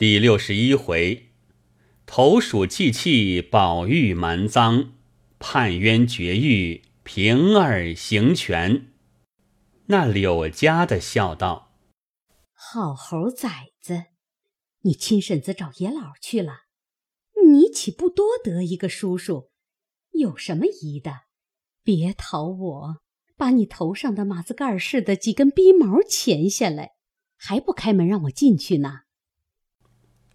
第61回，投鼠忌器，宝玉蛮赃，判冤绝狱，平儿行权。那柳家的笑道：好猴崽子，你亲婶子找爷老去了，你岂不多得一个叔叔？有什么疑的？别讨我，把你头上的马子盖似的几根逼毛钳下来，还不开门让我进去呢。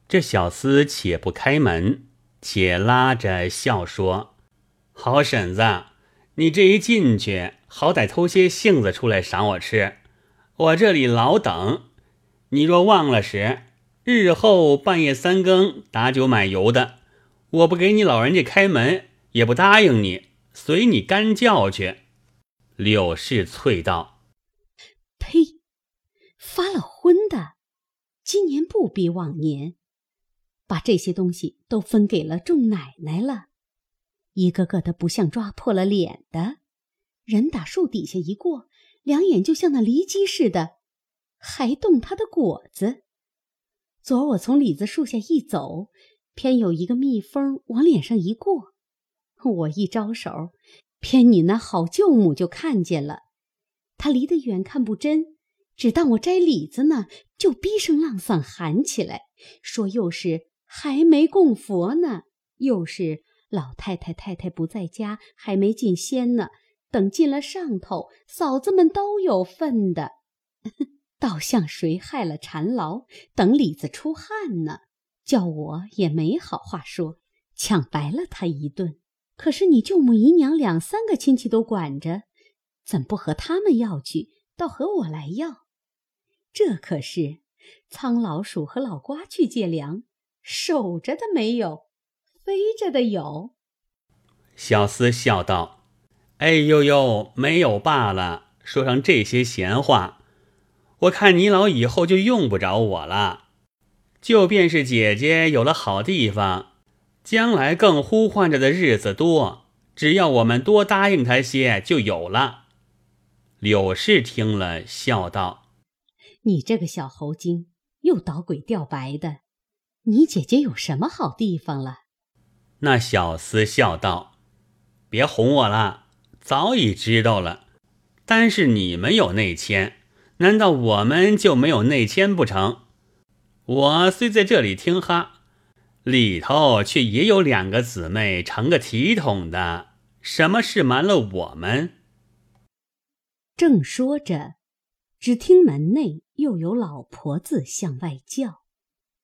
这小厮且不开门，且拉着笑说：好婶子，你这一进去，好歹偷些性子出来赏我吃，我这里老等。你若忘了时，日后半夜3更打酒买油的，我不给你老人家开门，也不答应你，随你干叫去。柳氏啐道：呸，发了昏的，今年不比往年，把这些东西都分给了众奶奶了，一个个的不像抓破了脸的，人打树底下一过，两眼就像那犁鸡似的，还动他的果子。昨儿我从李子树下一走，偏有一个蜜蜂往脸上一过，我一招手，偏你那好舅母就看见了，他离得远看不真，只当我摘李子呢，就逼声浪嗓喊起来，说又是还没供佛呢，又是老太太不在家，还没进仙呢，等进了上头，嫂子们都有份的。倒像谁害了缠牢，等李子出汗呢，叫我也没好话说，抢白了他一顿。可是你舅母姨娘2、3个亲戚都管着，怎不和他们要去，倒和我来要？这可是苍老鼠和老瓜去借粮，守着的没有，飞着的有。小厮笑道：哎呦呦，没有罢了，说上这些闲话，我看你老以后就用不着我了，就便是姐姐有了好地方，将来更呼唤着的日子多，只要我们多答应他些就有了。柳氏听了笑道：你这个小猴精，又捣鬼吊白的，你姐姐有什么好地方了？那小厮笑道：别哄我了，早已知道了，单是你们有内牵，难道我们就没有内牵不成？我虽在这里听哈，里头却也有2个姊妹成个体统的，什么事瞒了我们？正说着，只听门内又有老婆子向外叫：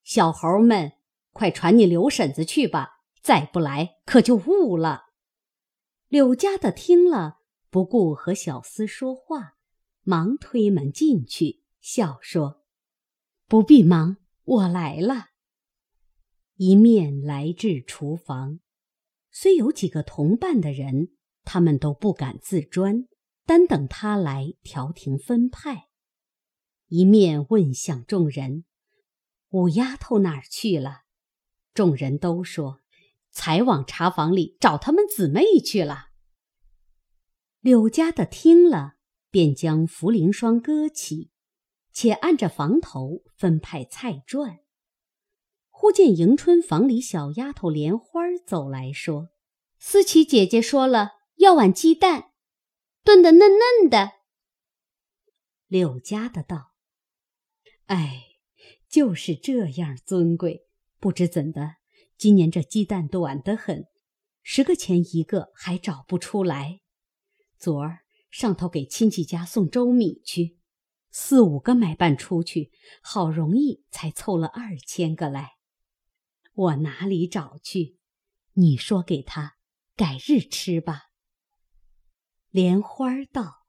小猴们，快传你刘婶子去吧，再不来可就误了。柳家的听了，不顾和小厮说话，忙推门进去，笑说：不必忙，我来了。一面来至厨房，虽有几个同伴的人，他们都不敢自专，单等他来调停分派。一面问向众人：五丫头哪儿去了？众人都说：才往茶房里找他们姊妹去了。柳家的听了，便将茯苓霜搁起，且按着房头分派菜馔。忽见迎春房里小丫头莲花走来说：思琪姐姐说了，要碗鸡蛋，炖得嫩嫩的。柳家的道：哎，就是这样尊贵，不知怎的，今年这鸡蛋短得很，10个钱1个还找不出来。昨儿上头给亲戚家送粥米去，4、5个买办出去，好容易才凑了2000个来。我哪里找去？你说给他，改日吃吧。莲花道：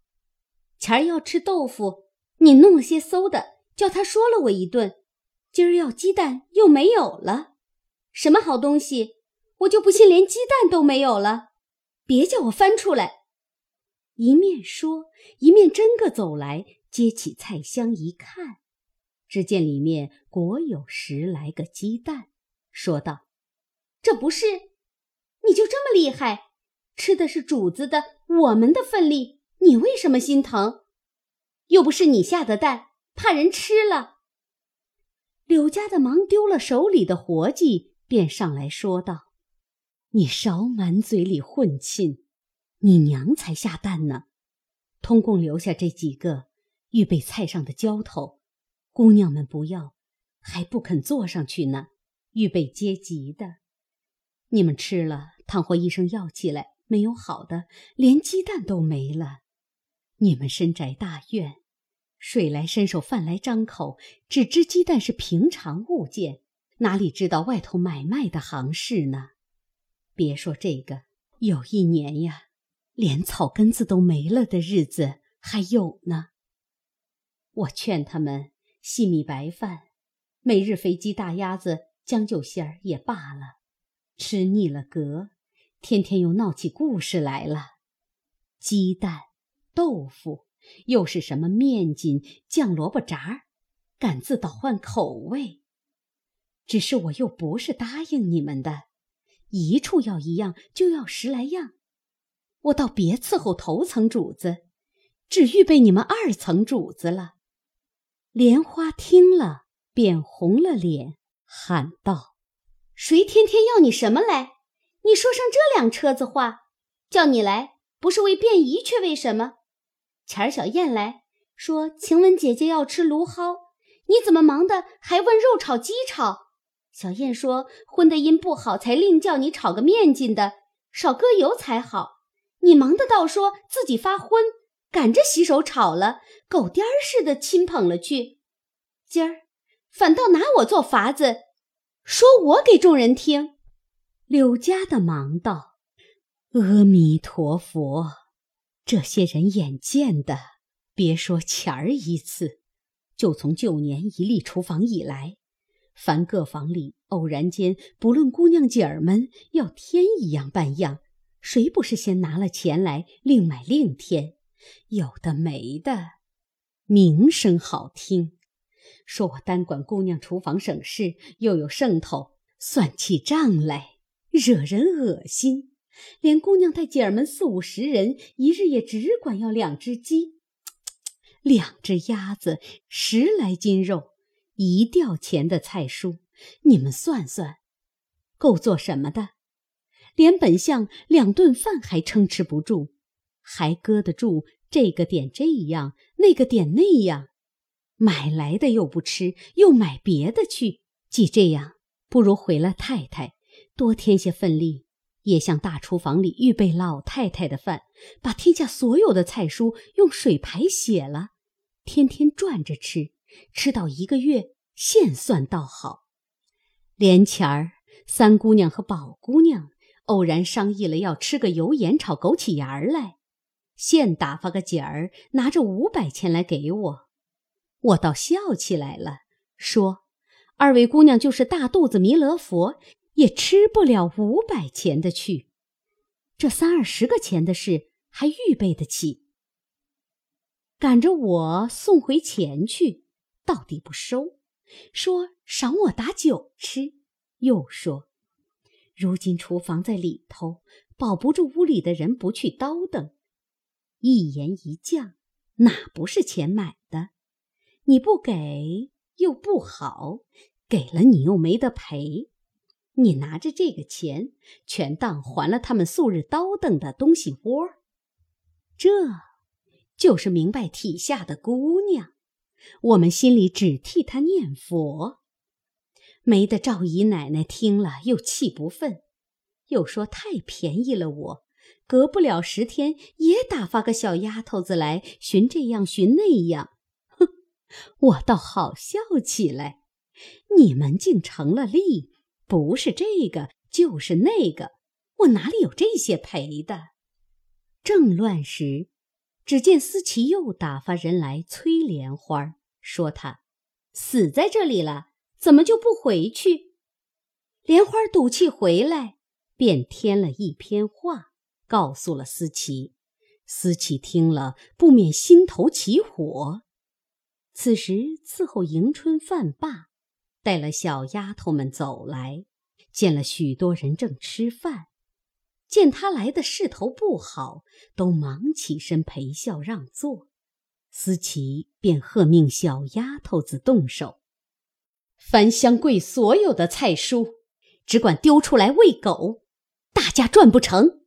前儿要吃豆腐，你弄了些馊的，叫他说了我一顿。今儿要鸡蛋又没有了，什么好东西，我就不信连鸡蛋都没有了，别叫我翻出来。一面说，一面真个走来，接起菜箱一看，只见里面果有10来个鸡蛋，说道：这不是，你就这么厉害，吃的是主子的我们的份力，你为什么心疼？又不是你下的蛋，怕人吃了。柳家的忙丢了手里的活计，便上来说道：“你少满嘴里混亲，你娘才下蛋呢。通共留下这几个预备菜上的浇头，姑娘们不要，还不肯坐上去呢，预备接急的。你们吃了，倘或医生要起来，没有好的，连鸡蛋都没了。你们深宅大院，水来伸手，饭来张口，只知鸡蛋是平常物件，哪里知道外头买卖的行市呢？别说这个，有一年呀，连草根子都没了的日子还有呢。我劝他们细米白饭，每日肥鸡大鸭子、将就馅儿也罢了，吃腻了嗝，天天又闹起故事来了。鸡蛋、豆腐，又是什么面筋、酱萝卜炸，敢自倒换口味。只是我又不是答应你们的，一处要一样就要10来样，我倒别伺候头层主子，只预备你们2层主子了。”莲花听了便红了脸，喊道：“谁天天要你什么来？你说上这2车子话，叫你来不是为便宜，却为什么？前儿小燕来说晴雯姐姐要吃芦蒿，你怎么忙的还问肉炒鸡炒？小燕说荤的因不好，才另叫你炒个面筋的，少搁油才好。你忙的倒说自己发荤，赶着洗手炒了，狗颠儿似的亲捧了去。今儿反倒拿我做法子，说我给众人听。”柳家的忙道：“阿弥陀佛，这些人眼见的，别说前儿一次，就从旧年一立厨房以来，凡各房里偶然间，不论姑娘姐儿们要添一样半样，谁不是先拿了钱来另买另添？有的没的，名声好听，说我单管姑娘厨房省事，又有剩头，算起账来惹人恶心。连姑娘带姐儿们4、50人，一日也只管要2只鸡，2只鸭子，10来斤肉，1吊钱的菜蔬，你们算算，够做什么的？连本相2顿饭还撑持不住，还搁得住这个点这样，那个点那样，买来的又不吃，又买别的去。既这样，不如回了太太，多添些份力，也向大厨房里预备老太太的饭，把天下所有的菜蔬用水牌写了，天天转着吃，吃到1个月现算倒好。连前儿三姑娘和宝姑娘偶然商议了要吃个油盐炒枸杞芽儿来，现打发个姐儿拿着500钱来给我，我倒笑起来了，说：“二位姑娘就是大肚子弥勒佛，也吃不了500钱的去，这30、20个钱的事还预备得起。”赶着我送回钱去，到底不收，说赏我打酒吃，又说如今厨房在里头，保不住屋里的人不去叨等，一盐一酱哪不是钱买的？你不给又不好，给了你又没得赔。你拿着这个钱，全当还了他们素日叨等的东西窝。这就是明白体下的姑娘，我们心里只替她念佛。没得赵姨奶奶听了又气不忿，又说太便宜了我，隔不了10天也打发个小丫头子来寻这样寻那样。哼，我倒好笑起来，你们竟成了例，不是这个就是那个，我哪里有这些陪的？正乱时，只见思琪又打发人来催莲花，说她死在这里了，怎么就不回去？莲花赌气回来，便添了一篇话告诉了思琪。思琪听了不免心头起火。此时伺候迎春饭罢，带了小丫头们走来，见了许多人正吃饭，见他来的势头不好，都忙起身陪笑让座。思琪便喝命小丫头子动手，翻箱柜所有的菜蔬，只管丢出来喂狗，大家赚不成。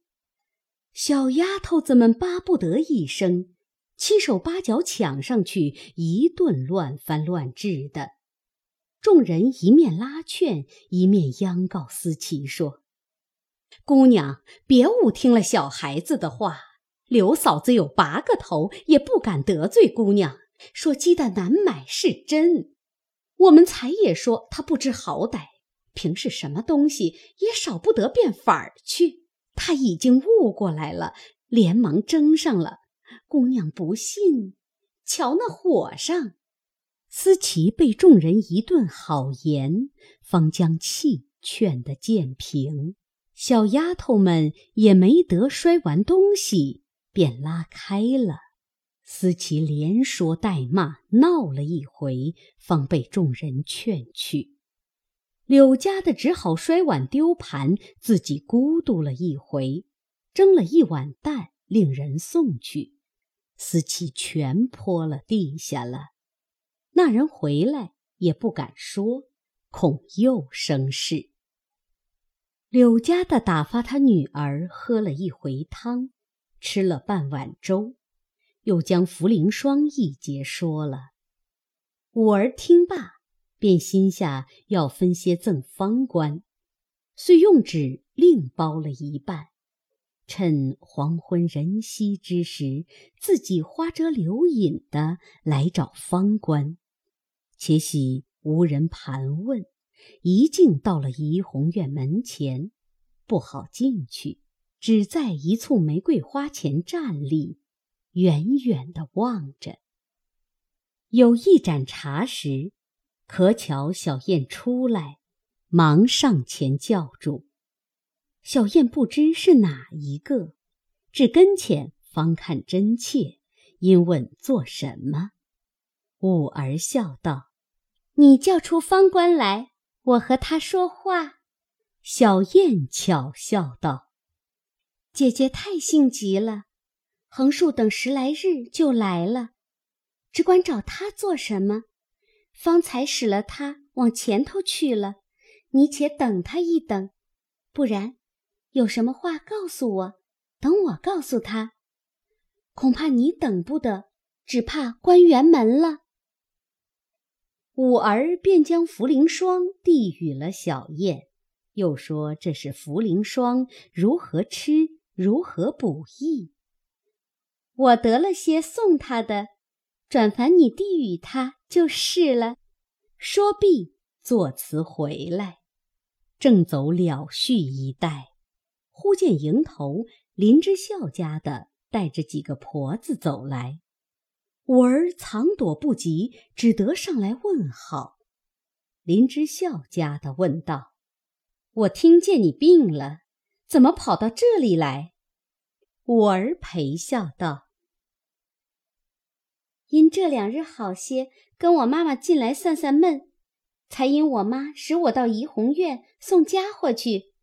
小丫头子们巴不得一声，七手八脚抢上去，一顿乱翻乱治的。众人一面拉劝，一面央告思琪说：“姑娘，别误听了小孩子的话。刘嫂子有8个头，也不敢得罪姑娘。说鸡蛋难买是真，我们才也说她不知好歹，平时什么东西也少不得变法儿去。”他已经悟过来了，连忙争上了。姑娘不信，瞧那火上。思琪被众人一顿好言，方将气劝得渐平。小丫头们也没得摔完东西，便拉开了。思琪连说带骂，闹了一回，方被众人劝去。柳家的只好摔碗丢盘，自己孤独了一回，蒸了一碗蛋令人送去，思琪全泼了地下了。那人回来也不敢说，恐又生事。柳家的打发他女儿喝了一回汤，吃了半碗粥，又将茯苓霜一节说了。五儿听罢，便心下要分些赠方官，遂用纸另包了一半，趁黄昏人稀之时，自己花折柳隐的来找方官。且喜无人盘问，一径到了怡红院门前，不好进去，只在一簇玫瑰花前站立，远远地望着。有一盏茶时，可巧小燕出来，忙上前叫住。小燕不知是哪一个，至跟前方看真切，因问做什么。五儿笑道：“你叫出方官来，我和他说话。”小燕巧笑道：“姐姐太性急了，横竖等10来日就来了，只管找他做什么？方才使了他往前头去了，你且等他一等，不然有什么话告诉我，等我告诉他。恐怕你等不得，只怕关园门了。”五儿便将茯苓霜递与了小燕，又说这是茯苓霜如何吃，如何补益。我得了些送他的，转烦你递与他就是了。说毕，作辞回来，正走了絮一带，忽见迎头林之孝家的带着几个婆子走来。五儿藏躲不及，只得上来问好。林之孝家的问道：“我听见你病了，怎么跑到这里来？”五儿陪笑道：“因这2日好些，跟我妈妈进来散散闷，才因我妈使我到怡红院送家伙去。”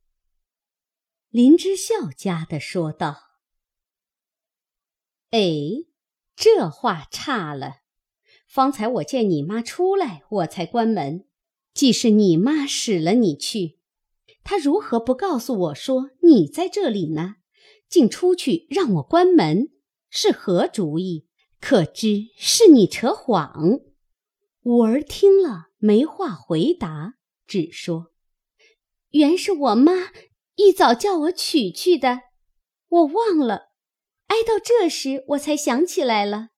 林之孝家的说道：“哎，这话差了。方才我见你妈出来，我才关门，既是你妈使了你去，她如何不告诉我说你在这里呢？竟出去让我关门，是何主意？可知是你扯谎。”五儿听了没话回答，只说：“原是我妈一早叫我取去的，我忘了，挨到这时我才想起来了，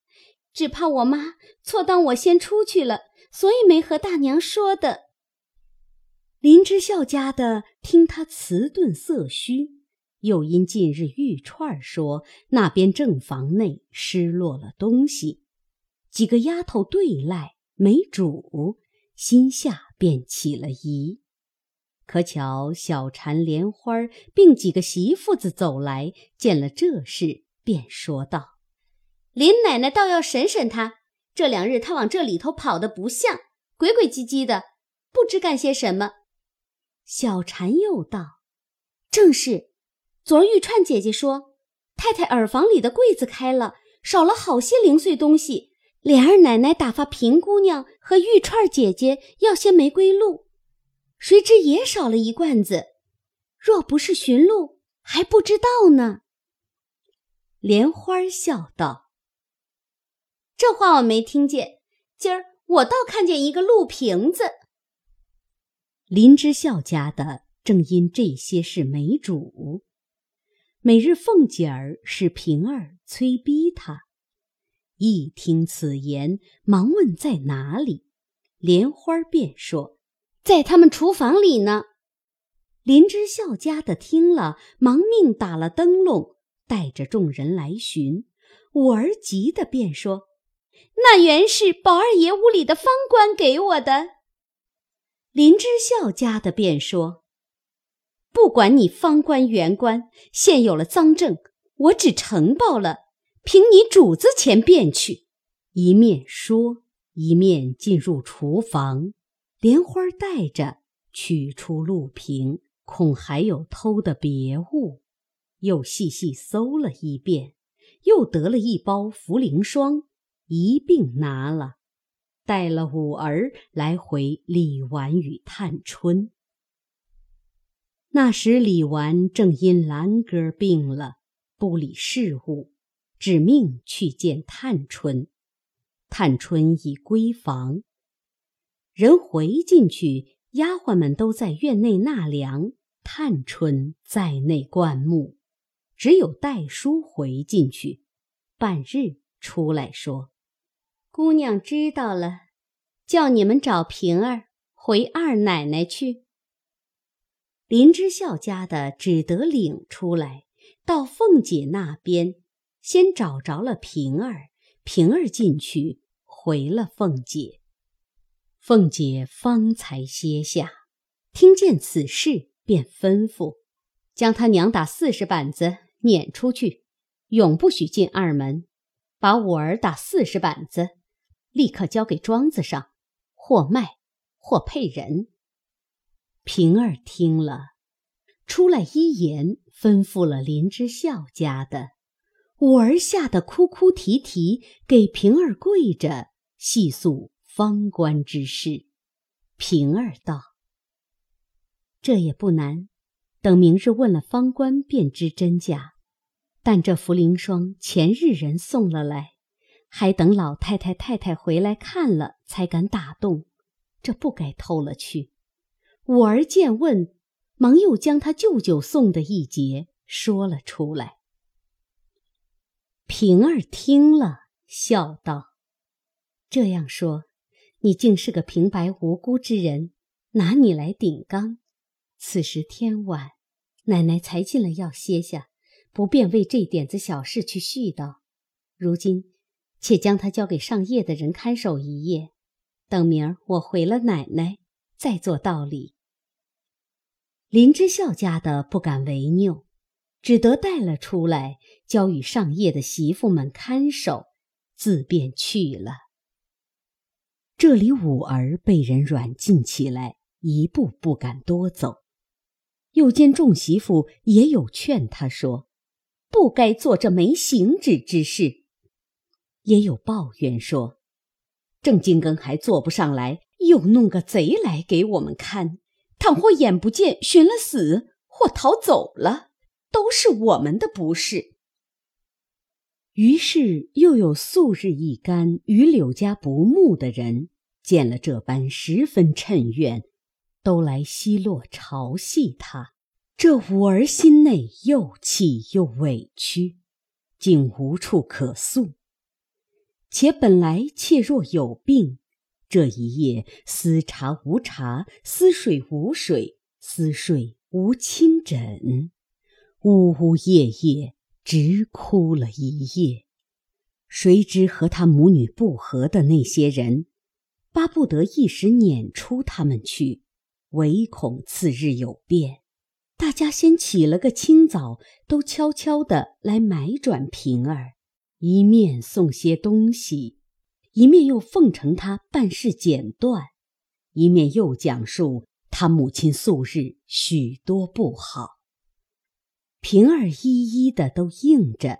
只怕我妈错当我先出去了，所以没和大娘说的。”林之孝家的听他词顿色虚，又因近日玉串说那边正房内失落了东西，几个丫头对赖没主，心下便起了疑。可巧小婵莲花并几个媳妇子走来，见了这事，便说道：“林奶奶倒要审审他，这2日他往这里头跑得不像，鬼鬼唧唧的，不知干些什么。”小婵又道：“正是，昨儿玉串姐姐说，太太耳房里的柜子开了，少了好些零碎东西，莲儿奶奶打发平姑娘和玉串姐姐要些玫瑰露，谁知也少了一罐子，若不是寻路，还不知道呢。莲花笑道：“这话我没听见，今儿我倒看见一个鹿瓶子。”林之孝家的正因这些事没主，每日凤姐儿使平儿催逼他。一听此言，忙问在哪里，莲花便说：“在他们厨房里呢。”林之孝家的听了，忙命打了灯笼，带着众人来寻。五儿急的便说：“那原是宝二爷屋里的方官给我的。”林之孝家的便说：“不管你方官原官，现有了赃证，我只呈报了，凭你主子前便去。”一面说，一面进入厨房，莲花带着取出鹿瓶，恐还有偷的别物，又细细搜了一遍，又得了一包茯苓霜，一并拿了，带了五儿来回李纨与探春。那时李纨正因兰哥病了，不理事务，只命去见探春。探春已归房，人回进去，丫鬟们都在院内纳凉，探春在内灌木。只有戴叔回进去，半日出来说：“姑娘知道了，叫你们找平儿回二奶奶去。”林之孝家的只得领出来，到凤姐那边，先找着了平儿。平儿进去回了凤姐，凤姐方才歇下，听见此事，便吩咐将他娘打40板子撵出去，永不许进二门，把五儿打40板子，立刻交给庄子上，或卖或配人。平儿听了，出来依言吩咐了林之孝家的。五儿吓得哭哭啼啼，给平儿跪着细诉方官之事。平儿道：“这也不难，等明日问了方官便知真假，但这茯苓霜前日人送了来，还等老太太太太回来看了才敢打动，这不该偷了去。”五儿见问，忙又将他舅舅送的一节说了出来。平儿听了，笑道：“这样说，你竟是个平白无辜之人，拿你来顶缸。此时天晚，奶奶才进了药歇下，不便为这点子小事去絮叨。如今且将他交给上夜的人看守一夜，等明儿我回了奶奶再做道理。”林之孝家的不敢违拗，只得带了出来，交与上夜的媳妇们看守，自便去了。这里五儿被人软禁起来，一步不敢多走。又见众媳妇也有劝他说，不该做这没行止之事，也有抱怨说，正经更还做不上来，又弄个贼来给我们看，倘或眼不见寻了死，或逃走了，都是我们的不是。于是又有素日一干与柳家不睦的人，见了这般十分嗔怨，都来奚落嘲戏他。这五儿心内又气又委屈，竟无处可诉，且本来妾若有病，这一夜思茶无茶，思水无水，思睡无亲枕，呜呜咽咽，直哭了一夜。谁知和他母女不和的那些人，巴不得一时撵出他们去，唯恐次日有变，大家先起了个清早，都悄悄地来买转平儿，一面送些东西，一面又奉承他办事简断，一面又讲述他母亲素日许多不好。平儿一一的都应着，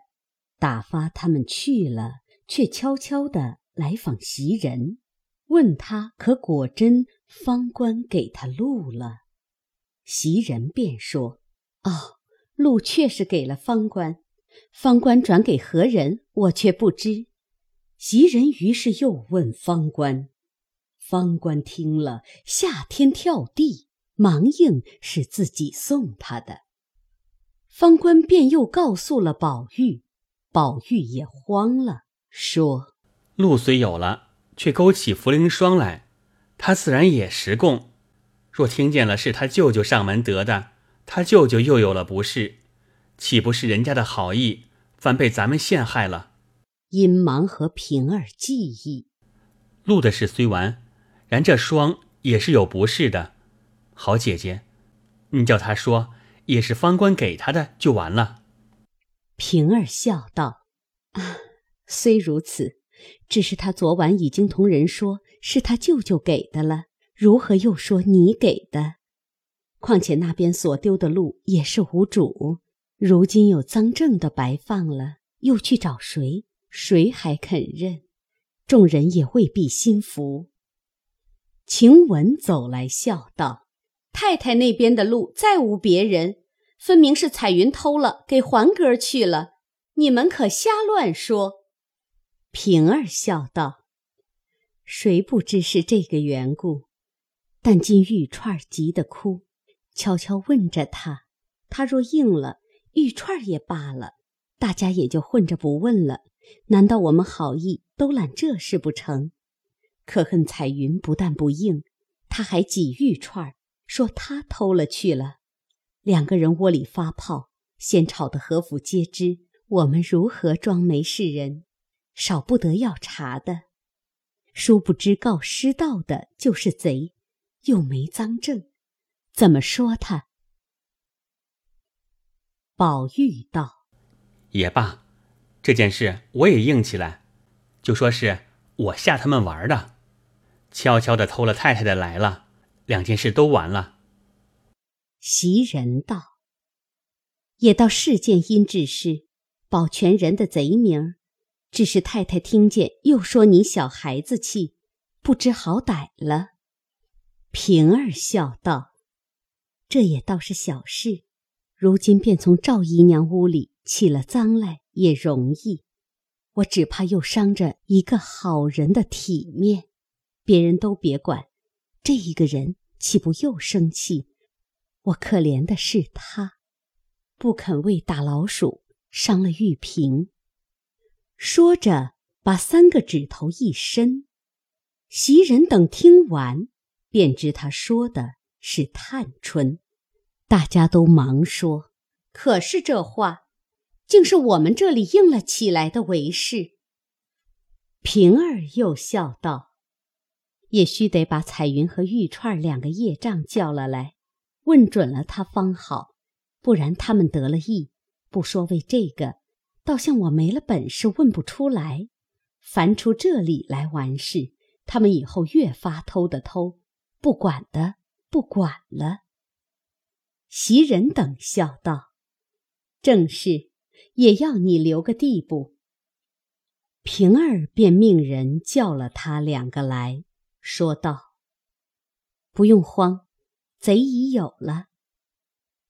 打发他们去了，却悄悄地来访袭人，问他可果真方官给他路了。袭人便说：哦，路确实给了方官，方官转给何人，我却不知。袭人于是又问方官，方官听了，吓天跳地，忙应是自己送他的。方官便又告诉了宝玉，宝玉也慌了，说：路虽有了，却勾起茯苓霜来，他自然也实供。若听见了是他舅舅上门得的，他舅舅又有了不是，岂不是人家的好意，反被咱们陷害了？因忙和平儿记忆，路的事虽完，然这霜也是有不是的。好姐姐，你叫他说也是方官给他的就完了。平儿笑道：啊，虽如此，只是他昨晚已经同人说是他舅舅给的了，如何又说你给的？况且那边所丢的路也是无主，如今有赃证的白放了，又去找谁？谁还肯认？众人也未必心服。晴雯走来笑道：太太那边的路再无别人，分明是彩云偷了给环哥去了，你们可瞎乱说。平儿笑道：谁不知是这个缘故，但今玉串急得哭，悄悄问着他，他若应了，玉串也罢了，大家也就混着不问了，难道我们好意都揽这事不成？可恨彩云不但不应，他还挤玉串说他偷了去了。两个人窝里发泡，先吵得何府皆知，我们如何装没事人？少不得要查的。殊不知告失盗的就是贼，又没赃证，怎么说他？宝玉道：也罢，这件事我也硬起来，就说是我吓他们玩的，悄悄地偷了太太的来了，两件事都完了。袭人道：也到事件因致失，保全人的贼名，只是太太听见又说你小孩子气，不知好歹了。平儿笑道：这也倒是小事，如今便从赵姨娘屋里起了脏来也容易，我只怕又伤着一个好人的体面，别人都别管，这一个人岂不又生气？我可怜的是他，不肯为打老鼠，伤了玉瓶。说着把三个指头一伸。袭人等听完，便知他说的是探春，大家都忙说：可是这话竟是我们这里硬了起来的为是。平儿又笑道：也须得把彩云和玉串两个业障叫了来，问准了他方好，不然他们得了意，不说为这个，倒像我没了本事问不出来，凡出这里来完事，他们以后越发偷的偷，不管的不管了。袭人等笑道：正是，也要你留个地步。平儿便命人叫了他两个来，说道：不用慌，贼已有了。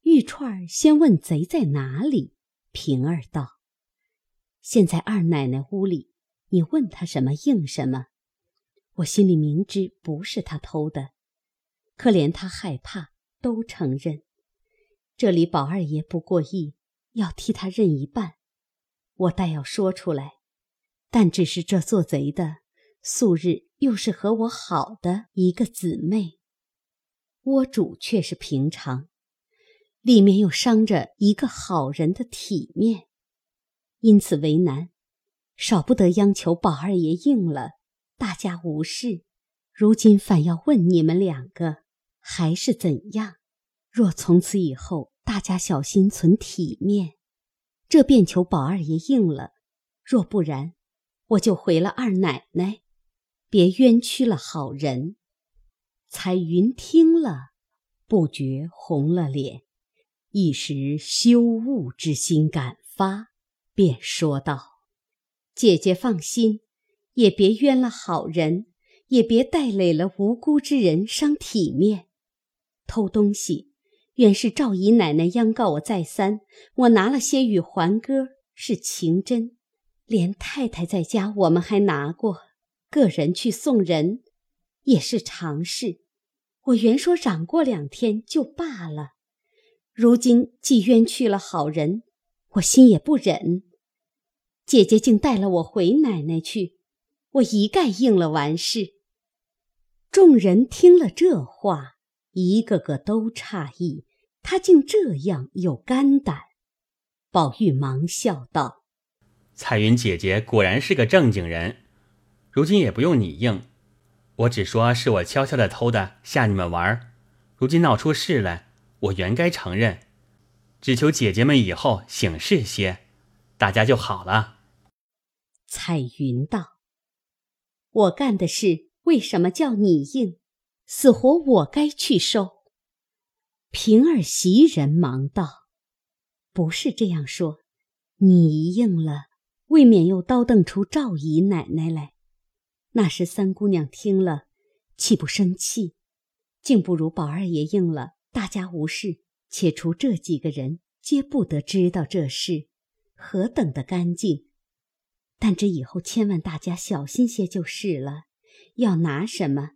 玉串先问贼在哪里，平儿道：现在二奶奶屋里，你问他什么应什么。我心里明知不是他偷的，可怜他害怕，都承认。这里宝二爷不过意，要替他认一半，我待要说出来，但只是这做贼的素日又是和我好的一个姊妹，窝主却是平常，里面又伤着一个好人的体面，因此为难，少不得央求宝二爷应了，大家无事，如今反要问你们两个还是怎样，若从此以后大家小心存体面，这便求宝二爷应了，若不然，我就回了二奶奶，别冤屈了好人。彩云听了，不觉红了脸，一时羞恶之心感发，便说道：姐姐放心，也别冤了好人，也别带累了无辜之人伤体面。偷东西，原是赵姨奶奶央告我再三，我拿了些与还歌，是情真，连太太在家我们还拿过，个人去送人也是常事。我原说嚷过2天就罢了，如今既冤去了好人，我心也不忍。姐姐竟带了我回奶奶去，我一概应了完事。众人听了这话，一个个都诧异，他竟这样有肝胆。宝玉忙笑道：彩云姐姐果然是个正经人，如今也不用你应，我只说是我悄悄的偷的，吓你们玩，如今闹出事来，我原该承认，只求姐姐们以后省事些，大家就好了。彩云道：我干的事为什么叫你应？死活我该去收。平儿袭人忙道：不是这样说，你一应了，未免又叨瞪出赵姨奶奶来，那时三姑娘听了岂不生气？竟不如宝二爷应了，大家无事，且除这几个人皆不得知道这事，何等的干净。但这以后千万大家小心些就是了，要拿什么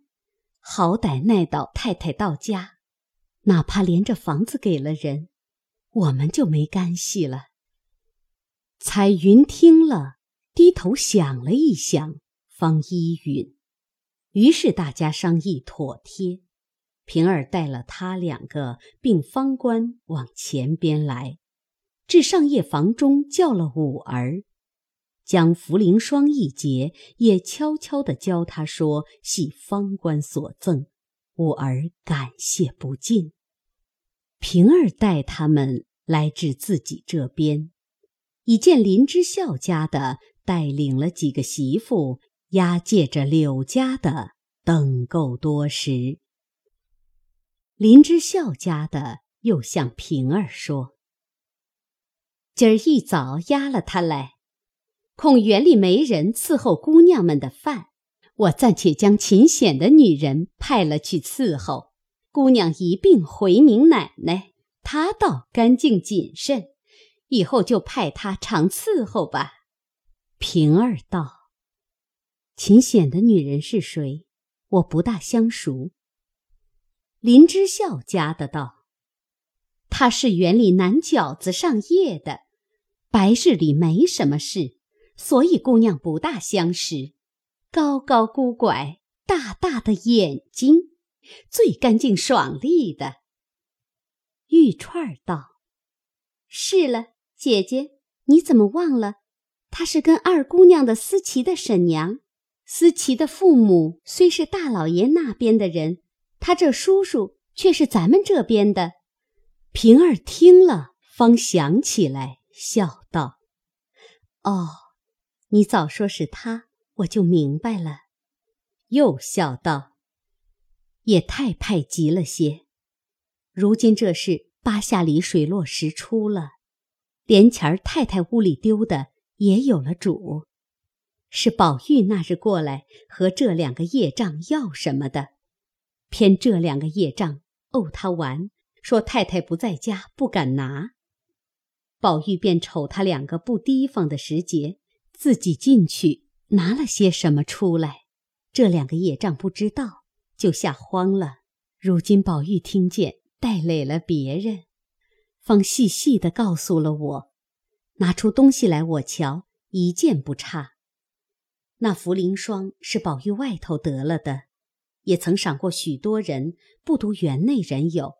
好歹耐倒太太到家，哪怕连着房子给了人，我们就没干系了。彩云听了低头想了一想，方依允，于是大家商议妥帖。平儿带了他2个并方官往前边来，至上夜房中叫了五儿，将茯苓霜一节也悄悄地教他说系方官所赠，五儿感谢不尽。平儿带他们来至自己这边，已见林之孝家的带领了几个媳妇，押解着柳家的等够多时。林之孝家的又向平儿说：今儿一早押了他来，恐园里没人伺候姑娘们的饭，我暂且将秦显的女人派了去伺候，姑娘一并回明奶奶，她倒干净谨慎，以后就派她常伺候吧。平儿道：秦显的女人是谁？我不大相熟。林之孝家的道：她是园里南饺子上夜的，白日里没什么事，所以姑娘不大相识。高高孤拐，大大的眼睛，最干净爽利的。玉串道：是了，姐姐，你怎么忘了？她是跟二姑娘的思琪的婶娘。思琪的父母虽是大老爷那边的人，他这叔叔却是咱们这边的。平儿听了方想起来，笑道：哦，你早说是他，我就明白了。又笑道：也太派急了些，如今这事八下里水落石出了，连前儿太太屋里丢的也有了主，是宝玉那日过来和这2个业障要什么的，偏这2个业障怄他玩，说太太不在家不敢拿。宝玉便瞅他2个不提防的时节，自己进去拿了些什么出来，这2个业障不知道，就吓慌了。如今宝玉听见带累了别人，方细细地告诉了我，拿出东西来我瞧，一件不差。那茯苓霜是宝玉外头得了的，也曾赏过许多人，不独园内人有，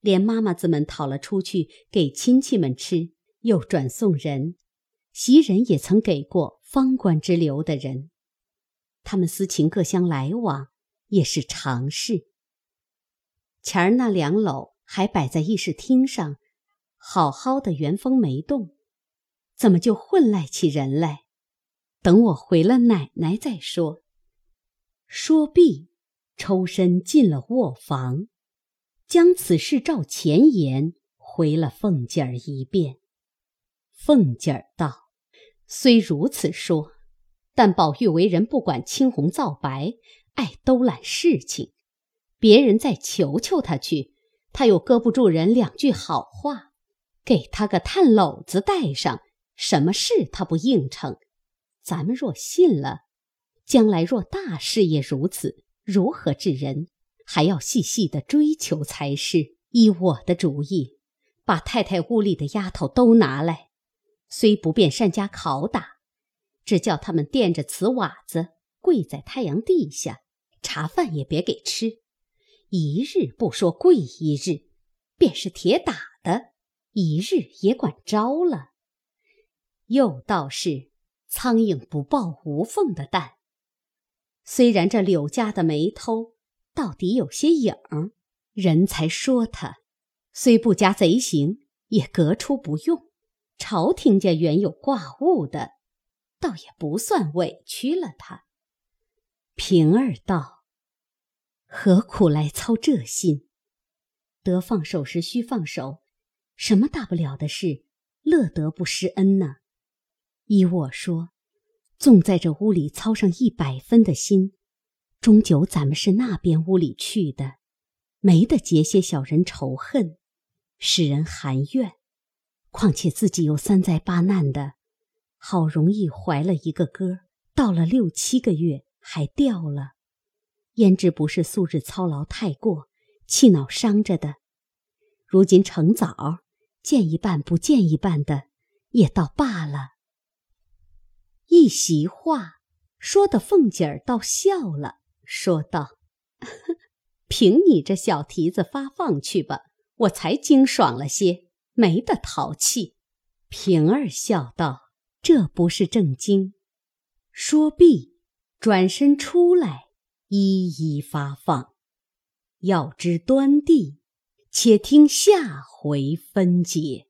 连妈妈子们讨了出去给亲戚们吃，又转送人。袭人也曾给过方官之流的人，他们私情各相来往，也是常事。前儿那2篓还摆在议事厅上，好好的原封没动，怎么就混赖起人来？等我回了奶奶再说。说毕，抽身进了卧房，将此事照前言回了凤姐儿一遍。凤姐儿道：虽如此说，但宝玉为人不管青红皂白，爱兜揽事情，别人再求求他去，他又搁不住人两句好话，给他个炭篓子带上，什么事他不应承。咱们若信了，将来若大事也如此，如何治人，还要细细的追求才是。依我的主意，把太太屋里的丫头都拿来，虽不便善加拷打，只叫他们垫着瓷瓦子跪在太阳地下，茶饭也别给吃，一日不说跪一日，便是铁打的，一日也管招了。又倒是苍蝇不抱无缝的蛋，虽然这柳家的没偷，到底有些影儿，人才说他虽不加贼行，也革出不用，朝廷家原有挂物的，倒也不算委屈了他。平儿道：何苦来操这心？得放手时须放手，什么大不了的事，乐得不施恩呢？依我说，纵在这屋里操上100分的心，终究咱们是那边屋里去的，没得结些小人仇恨，使人含怨。况且自己又3灾8难的，好容易怀了一个哥，到了6、7个月还掉了，焉知不是素日操劳太过，气恼伤着的？如今成早，见一半不见一半的，也倒罢了。一席话说得凤姐儿倒笑了，说道：凭你这小蹄子发放去吧，我才精爽了些，没得淘气。平儿笑道：这不是正经。说毕，转身出来，一一发放。要知端地，且听下回分解。